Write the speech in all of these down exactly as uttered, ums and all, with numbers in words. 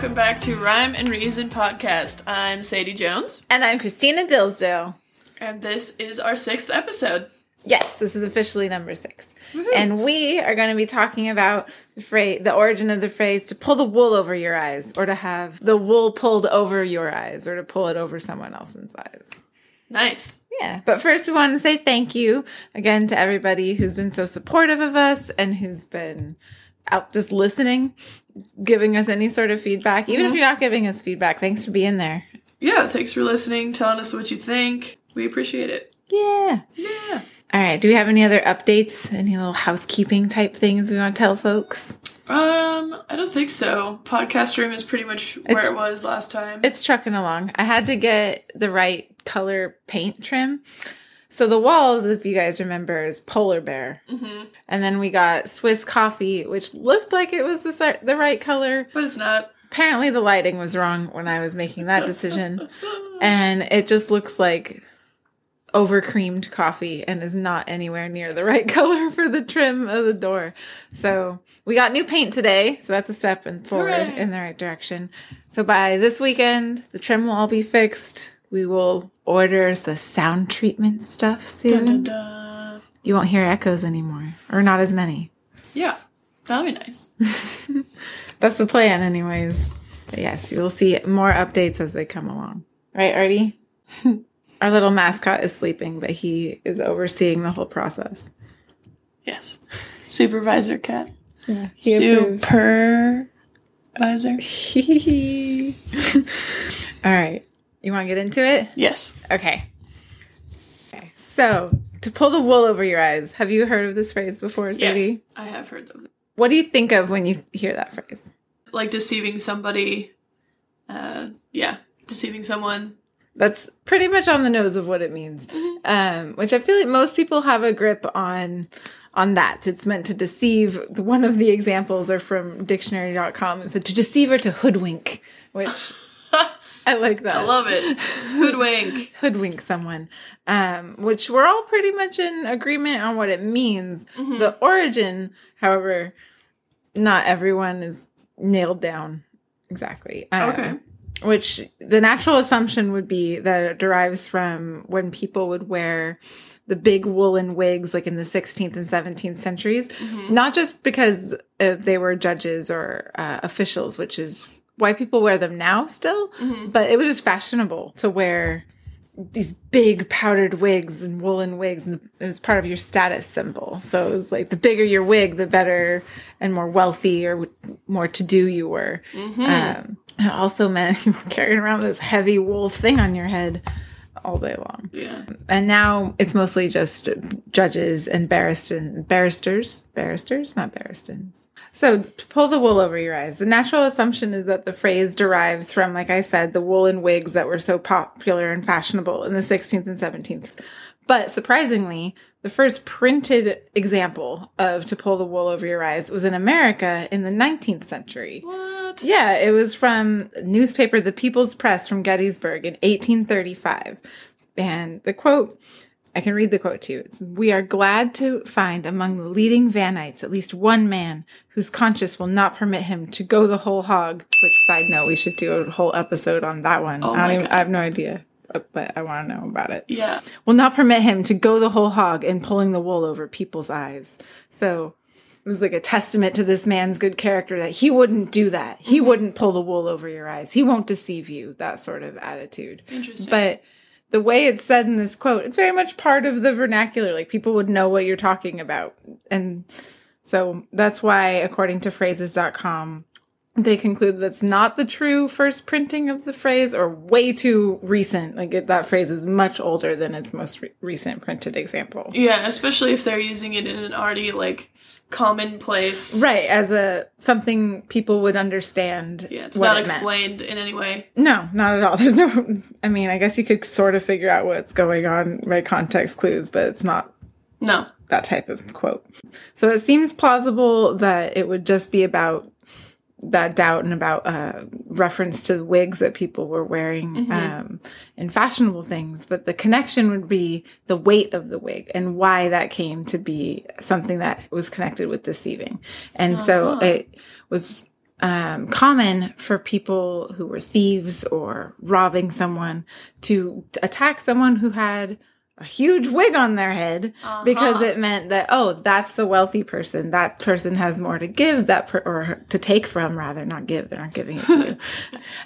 welcome back to Rhyme and Reason Podcast. I'm Sadie Jones. And I'm Christina Dilsdale. And this is our sixth episode. Yes, this is officially number six. Woo-hoo. And we are going to be talking about the phrase, the origin of the phrase, to pull the wool over your eyes, or to have the wool pulled over your eyes, or to pull it over someone else's eyes. Nice. Yeah. But first, we want to say thank you again to everybody who's been so supportive of us and who's been out just listening, giving us any sort of feedback. Even mm-hmm. if you're not giving us feedback, thanks for being there. Yeah, thanks for listening, telling us what you think. We appreciate it. Yeah. Yeah. All right. Do we have any other updates? Any little housekeeping type things we want to tell folks? Um, I don't think so. Podcast room is pretty much where it's, it was last time. It's trucking along. I had to get the right color paint trim. So the walls, if you guys remember, is polar bear. Mm-hmm. And then we got Swiss coffee, which looked like it was the, the right color. But it's not. Apparently the lighting was wrong when I was making that decision. And it just looks like over-creamed coffee and is not anywhere near the right color for the trim of the door. So we got new paint today, so that's a step and forward Hooray. in the right direction. So by this weekend, the trim will all be fixed. We will order the sound treatment stuff soon. Dun, dun, dun. You won't hear echoes anymore, or not as many. Yeah, that'll be nice. That's the plan anyways. But yes, you'll see more updates as they come along. Right, Artie? Our little mascot is sleeping, but he is overseeing the whole process. Yes. Supervisor cat. Yeah, Supervisor. All right. You want to get into it? Yes. Okay. Okay. So, to pull the wool over your eyes. Have you heard of this phrase before, Sadie? Yes, I have heard them. What do you think of when you hear that phrase? Like deceiving somebody. Uh, yeah. Deceiving someone. That's pretty much on the nose of what it means, mm-hmm. um, which I feel like most people have a grip on on that. It's meant to deceive. One of the examples are from dictionary dot com. It's a, to deceive or to hoodwink, which I like that. I love it. Hoodwink. Hoodwink someone, um, which we're all pretty much in agreement on what it means. Mm-hmm. The origin, however, not everyone is nailed down exactly. Um, okay. Which the natural assumption would be that it derives from when people would wear the big woolen wigs, like in the sixteenth and seventeenth centuries, mm-hmm. not just because uh, they were judges or uh, officials, which is why people wear them now still, mm-hmm. but it was just fashionable to wear these big powdered wigs and woolen wigs, and it was part of your status symbol. So it was like the bigger your wig, the better and more wealthy or more to-do you were. Mm-hmm. Um, it also meant you were carrying around this heavy wool thing on your head all day long. Yeah. And now it's mostly just judges and barristan, barristers. Barristers? Not barristans. So pull the wool over your eyes. The natural assumption is that the phrase derives from, like I said, the woolen wigs that were so popular and fashionable in the sixteenth and seventeenth. But surprisingly, the first printed example of to pull the wool over your eyes was in America in the nineteenth century. What? Yeah, it was from newspaper The People's Press from Gettysburg in eighteen thirty-five. And the quote, I can read the quote to you. It's, "We are glad to find among the leading Vanites at least one man whose conscience will not permit him to go the whole hog." Which, side note, we should do a whole episode on that one. Oh I, don't even, I have no idea. But I want to know about it. Yeah. "Will not permit him to go the whole hog in pulling the wool over people's eyes." So it was like a testament to this man's good character that he wouldn't do that. He mm-hmm. wouldn't pull the wool over your eyes. He won't deceive you. That sort of attitude. Interesting. But the way it's said in this quote, it's very much part of the vernacular. Like people would know what you're talking about. And so that's why, according to phrases dot com, they conclude that's not the true first printing of the phrase, or way too recent. Like, it, that phrase is much older than its most re- recent printed example. Yeah, especially if they're using it in an already, like, commonplace. Right, as a something people would understand. Yeah, it's not explained in any way. No, not at all. There's no, I mean, I guess you could sort of figure out what's going on by context clues, but it's not. No. That type of quote. So it seems plausible that it would just be about that doubt and about uh, reference to the wigs that people were wearing mm-hmm. um, and fashionable things. But the connection would be the weight of the wig and why that came to be something that was connected with deceiving. And uh-huh. so it was um, common for people who were thieves or robbing someone to attack someone who had a huge wig on their head, uh-huh. because it meant that, oh, that's the wealthy person. That person has more to give that per- or to take from, rather, not give. They're not giving it to you.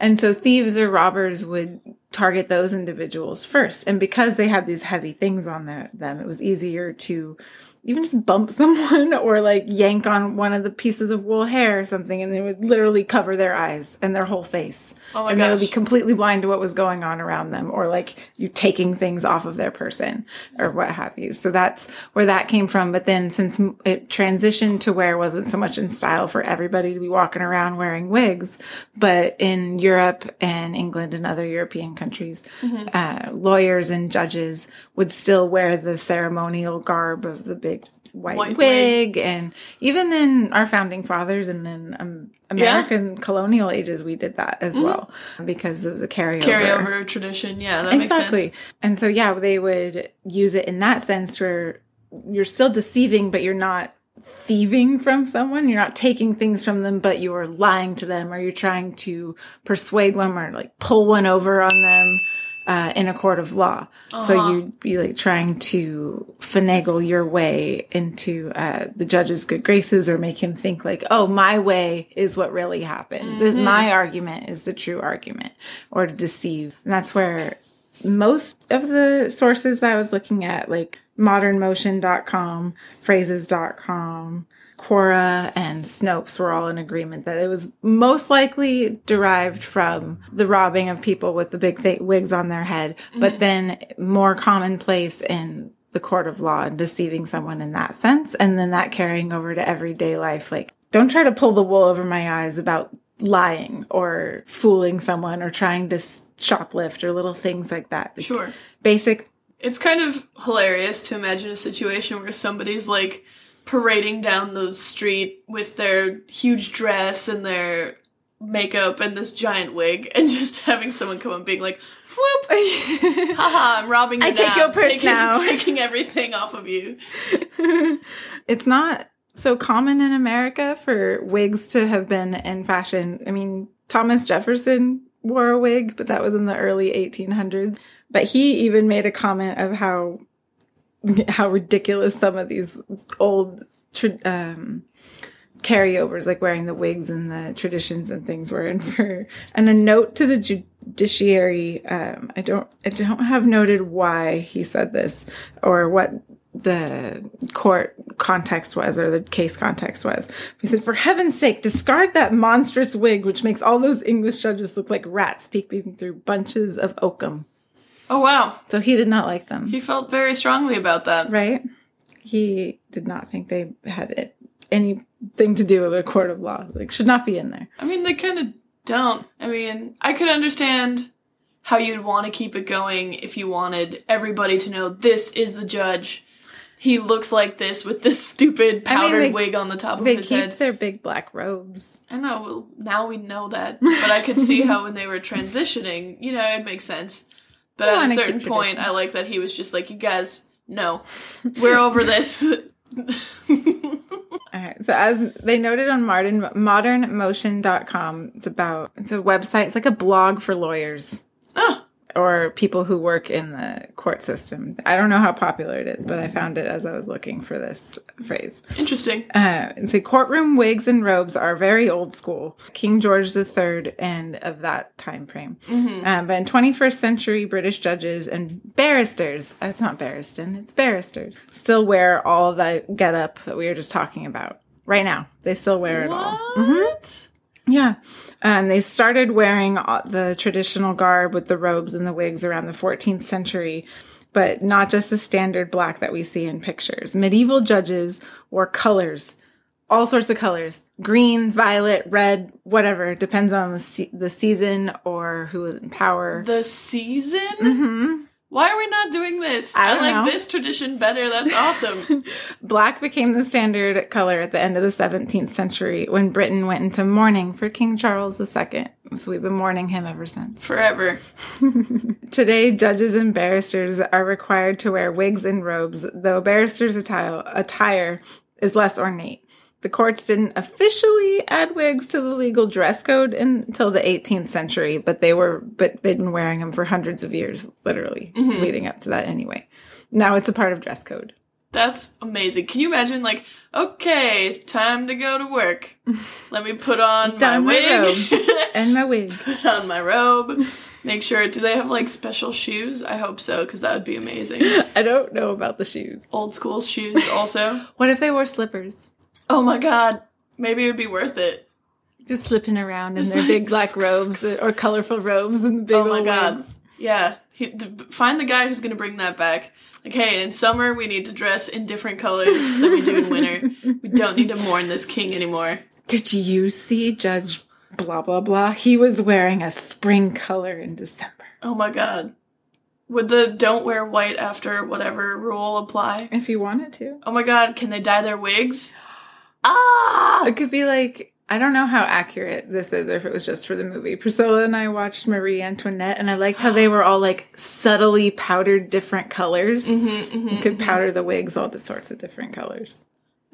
And so thieves or robbers would target those individuals first. And because they had these heavy things on their, them, it was easier to even just bump someone or like yank on one of the pieces of wool hair or something, and they would literally cover their eyes and their whole face. Oh my and gosh. They would be completely blind to what was going on around them, or like you taking things off of their person or what have you. So that's where that came from. But then since it transitioned to where it wasn't so much in style for everybody to be walking around wearing wigs, but in Europe and England and other European countries, mm-hmm. uh, lawyers and judges would still wear the ceremonial garb of the big white, white wig. wig. And even in our founding fathers and in um, American yeah. colonial ages, we did that as mm-hmm. well, because it was a carryover. Carryover tradition. Yeah, that exactly. makes sense. And so, yeah, they would use it in that sense where you're still deceiving, but you're not thieving from someone. You're not taking things from them, but you're lying to them, or you're trying to persuade one or like pull one over on them. Uh, in a court of law. Uh-huh. So you'd be like trying to finagle your way into uh, the judge's good graces, or make him think like, oh, my way is what really happened. Mm-hmm. This, my argument is the true argument, or to deceive. And that's where most of the sources that I was looking at, like modern motion dot com, phrases dot com, Quora, and Snopes, were all in agreement that it was most likely derived from the robbing of people with the big th- wigs on their head, mm-hmm. but then more commonplace in the court of law and deceiving someone in that sense. And then that carrying over to everyday life, like, don't try to pull the wool over my eyes about lying or fooling someone or trying to shoplift or little things like that. Like, sure. Basic. It's kind of hilarious to imagine a situation where somebody's like parading down the street with their huge dress and their makeup and this giant wig, and just having someone come and being like, whoop, haha, I'm robbing you. I now. take your purse taking, now. Taking everything off of you. It's not so common in America for wigs to have been in fashion. I mean, Thomas Jefferson wore a wig, but that was in the early eighteen hundreds. But he even made a comment of how how ridiculous some of these old um, carryovers, like wearing the wigs and the traditions and things, were in for. And a note to the judiciary, um, I don't, I don't have noted why he said this or what the court context was or the case context was. He said, for heaven's sake, discard that monstrous wig, which makes all those English judges look like rats peeping through bunches of oakum. Oh, wow. So he did not like them. He felt very strongly about that. Right? He did not think they had it, anything to do with a court of law. Like, should not be in there. I mean, they kind of don't. I mean, I could understand how you'd want to keep it going if you wanted everybody to know this is the judge. He looks like this with this stupid powdered I mean, they, wig on the top of his head. They keep their big black robes. I know. Well, now we know that. But I could see how when they were transitioning, you know, it makes sense. But at a certain point, I like that he was just like, you guys, no, we're over this. All right. So as they noted on modern, modern motion dot com, it's about, it's a website. It's like a blog for lawyers oh. or people who work in the court system. I don't know how popular it is, but I found it as I was looking for this phrase. Interesting. Uh, it's like, courtroom wigs and robes are very old school. King George the Third and of that time frame. Mm-hmm. Um, but in twenty-first century, British judges and barristers, it's not barristan, it's barristers, still wear all the getup that we were just talking about right now. They still wear it what? all. Mm-hmm. Yeah. And they started wearing the traditional garb with the robes and the wigs around the fourteenth century, but not just the standard black that we see in pictures. Medieval judges wore colors, all sorts of colors, green, violet, red, whatever. It depends on the se- the season or who is in power. The season? Mm-hmm. Why are we not doing this? I, I like know. this tradition better. That's awesome. Black became the standard color at the end of the seventeenth century when Britain went into mourning for King Charles the Second. So we've been mourning him ever since. Forever. Today, judges and barristers are required to wear wigs and robes, though barristers' attire is less ornate. The courts didn't officially add wigs to the legal dress code until the eighteenth century, but they were, but they'd been wearing them for hundreds of years, literally, mm-hmm. leading up to that anyway. Now it's a part of dress code. That's amazing. Can you imagine, like, okay, time to go to work. Let me put on my wig. Robe. And my wig. Put on my robe. Make sure, do they have, like, special shoes? I hope so, because that would be amazing. I don't know about the shoes. Old school shoes also. What if they wore slippers? Oh my god, maybe it would be worth it. Just slipping around in Just their like, big black robes or colorful robes and the big little wigs. Oh my god. Yeah. He, the, find the guy who's going to bring that back. Like, hey, in summer we need to dress in different colors than we do in winter. We don't need to mourn this king anymore. Did you see Judge blah blah blah? He was wearing a spring color in December. Oh my god. Would the don't wear white after whatever rule apply? If you wanted to. Oh my god, can they dye their wigs? Ah! It could be like, I don't know how accurate this is or if it was just for the movie. Priscilla and I watched Marie Antoinette, and I liked how they were all, like, subtly powdered different colors. Mm-hmm, mm-hmm, you could powder mm-hmm. the wigs all to sorts of different colors.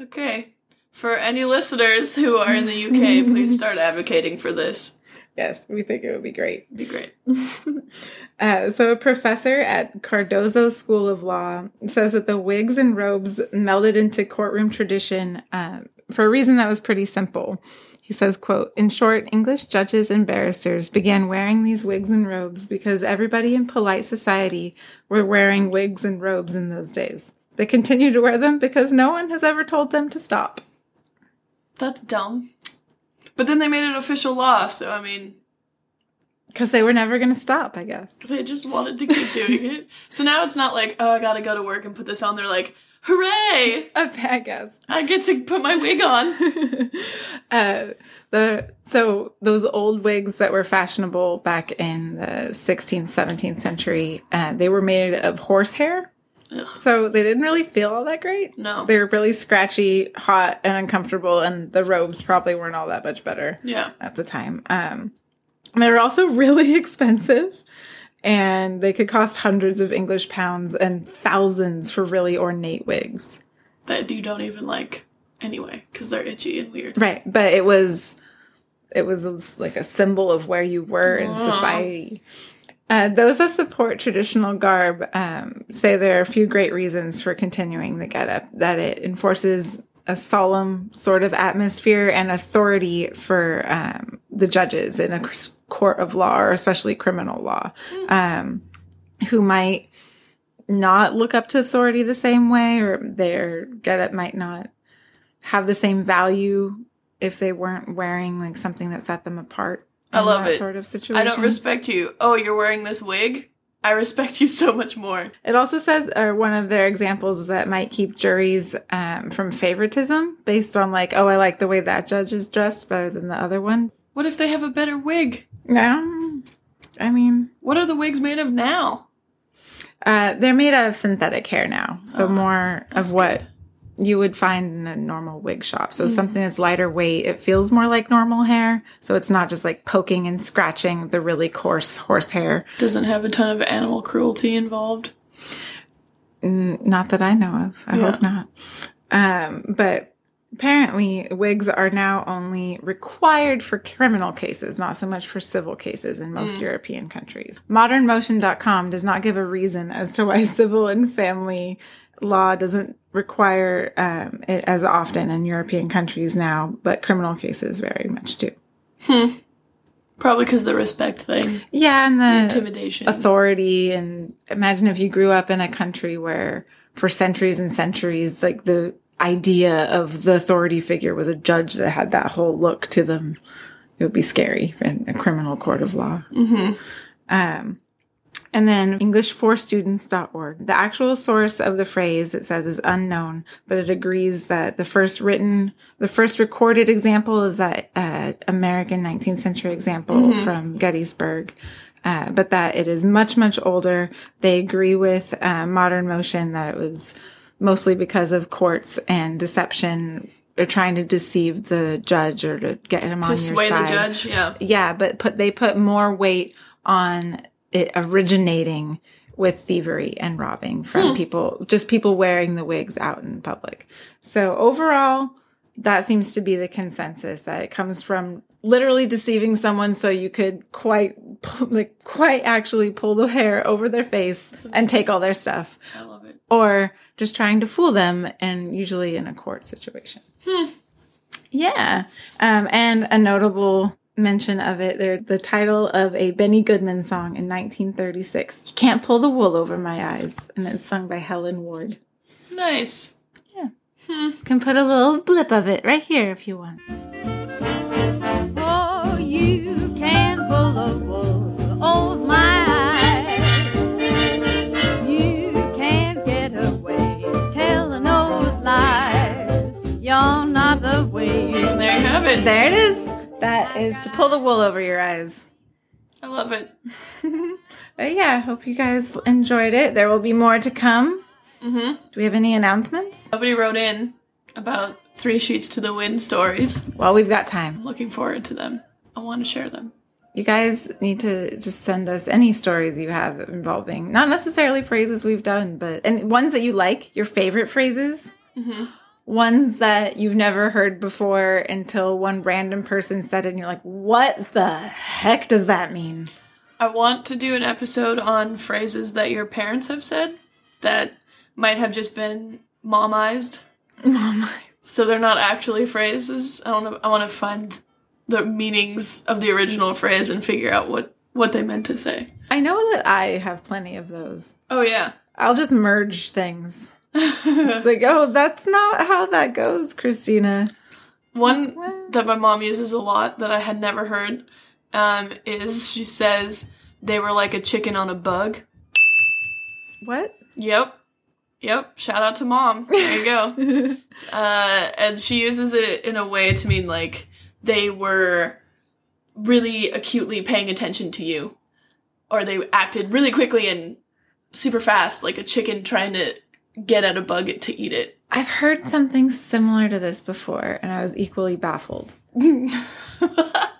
Okay. For any listeners who are in the U K, please start advocating for this. Yes, we think it would be great. It'd be great. uh, so a professor at Cardozo School of Law says that the wigs and robes melded into courtroom tradition um, for a reason that was pretty simple. He says, quote, "In short, English judges and barristers began wearing these wigs and robes because everybody in polite society were wearing wigs and robes in those days. They continue to wear them because no one has ever told them to stop." That's dumb. But then they made it official law, so, I mean... Because they were never going to stop, I guess. They just wanted to keep doing it. So now it's not like, oh, I gotta go to work and put this on. They're like, hooray! I guess. I get to put my wig on. uh, the So those old wigs that were fashionable back in the sixteenth, seventeenth century, uh, they were made of horsehair. Ugh. So they didn't really feel all that great. No. They were really scratchy, hot, and uncomfortable, and the robes probably weren't all that much better yeah. at the time. Um, they were also really expensive, and they could cost hundreds of English pounds and thousands for really ornate wigs. That you don't even like anyway, because they're itchy and weird. Right, but it was, it was like a symbol of where you were in oh. society. Uh, those that support traditional garb um, say there are a few great reasons for continuing the getup, that it enforces a solemn sort of atmosphere and authority for um, the judges in a court of law, or especially criminal law, um, who might not look up to authority the same way, or their getup might not have the same value if they weren't wearing like something that set them apart. I love it. Sort of situation. I don't respect you. Oh, you're wearing this wig? I respect you so much more. It also says, or one of their examples is that might keep juries um, from favoritism based on like, oh, I like the way that judge is dressed better than the other one. What if they have a better wig? Um, I mean... What are the wigs made of now? Uh, they're made out of synthetic hair now. So oh, more of what... Good. You would find in a normal wig shop. So mm. something that's lighter weight, it feels more like normal hair. So it's not just like poking and scratching the really coarse horse hair. Doesn't have a ton of animal cruelty involved. Mm, not that I know of. I yeah. hope not. Um, but apparently wigs are now only required for criminal cases, not so much for civil cases in most mm. European countries. modern motion dot com does not give a reason as to why civil and family law doesn't require um, it as often in European countries now, but criminal cases very much do. Hmm. Probably because the respect thing. Yeah, and the, the intimidation. Authority, and imagine if you grew up in a country where for centuries and centuries, like the idea of the authority figure was a judge that had that whole look to them. It would be scary in a criminal court of law. Mm-hmm. Um, And then English for Students dot org. The actual source of the phrase, it says, is unknown, but it agrees that the first written, the first recorded example is that uh, American nineteenth century example mm-hmm. from Gettysburg, uh, but that it is much, much older. They agree with uh, Modern Motion that it was mostly because of courts and deception. Or trying to deceive the judge or to get him to on sway your side. The judge, yeah. Yeah, but put, they put more weight on... It originating with thievery and robbing from hmm. people, just people wearing the wigs out in public. So overall, that seems to be the consensus, that it comes from literally deceiving someone so you could quite, like, quite actually pull the hair over their face and take all their stuff. I love it. Or just trying to fool them, and usually in a court situation. Hmm. Yeah. Um, and a notable mention of it, they're the title of a Benny Goodman song in nineteen thirty-six, "You Can't Pull the Wool Over My Eyes," and it's sung by Helen Ward. Nice. Yeah. Hmm. Can put a little blip of it right here if you want. Oh, you can pull the wool over my eyes. You can't get away telling those lies. You're not the way. There you have it. There it is. That is "To Pull the Wool Over Your Eyes." I love it. But yeah, I hope you guys enjoyed it. There will be more to come. Mm-hmm. Do we have any announcements? Nobody wrote in about Three Sheets to the Wind stories. Well, we've got time. I'm looking forward to them. I want to share them. You guys need to just send us any stories you have involving, not necessarily phrases we've done, but and ones that you like, your favorite phrases. Mm-hmm. Ones that you've never heard before until one random person said it and you're like, what the heck does that mean? I want to do an episode on phrases that your parents have said that might have just been momized. Momized. So they're not actually phrases. I don't know, I want to find the meanings of the original phrase and figure out what, what they meant to say. I know that I have plenty of those. Oh, yeah. I'll just merge things. Like, oh, that's not how that goes, Christina. One what? that my mom uses a lot that I had never heard um, is she says, they were like a chicken on a bug. What? Yep. Yep. Shout out to mom. There you go. uh, and she uses it in a way to mean, like, they were really acutely paying attention to you. Or they acted really quickly and super fast, like a chicken trying to get at a bug to eat it. I've heard something similar to this before, and I was equally baffled. I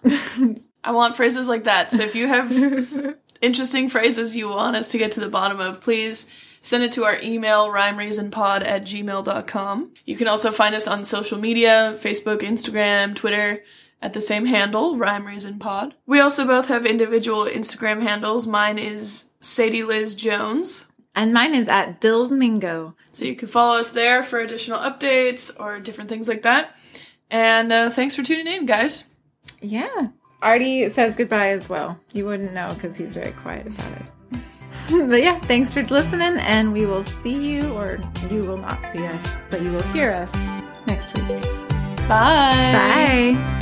want phrases like that. So if you have s- interesting phrases you want us to get to the bottom of, please send it to our email, rhyme reason pod at gmail dot com. You can also find us on social media, Facebook, Instagram, Twitter, at the same handle, rhyme reason pod. We also both have individual Instagram handles. Mine is Sadie Liz Jones. And mine is at Dills Mingo. So you can follow us there for additional updates or different things like that. And uh, thanks for tuning in, guys. Yeah. Artie says goodbye as well. You wouldn't know because he's very quiet about it. But yeah, thanks for listening, and we will see you, or you will not see us, but you will hear us next week. Bye. Bye.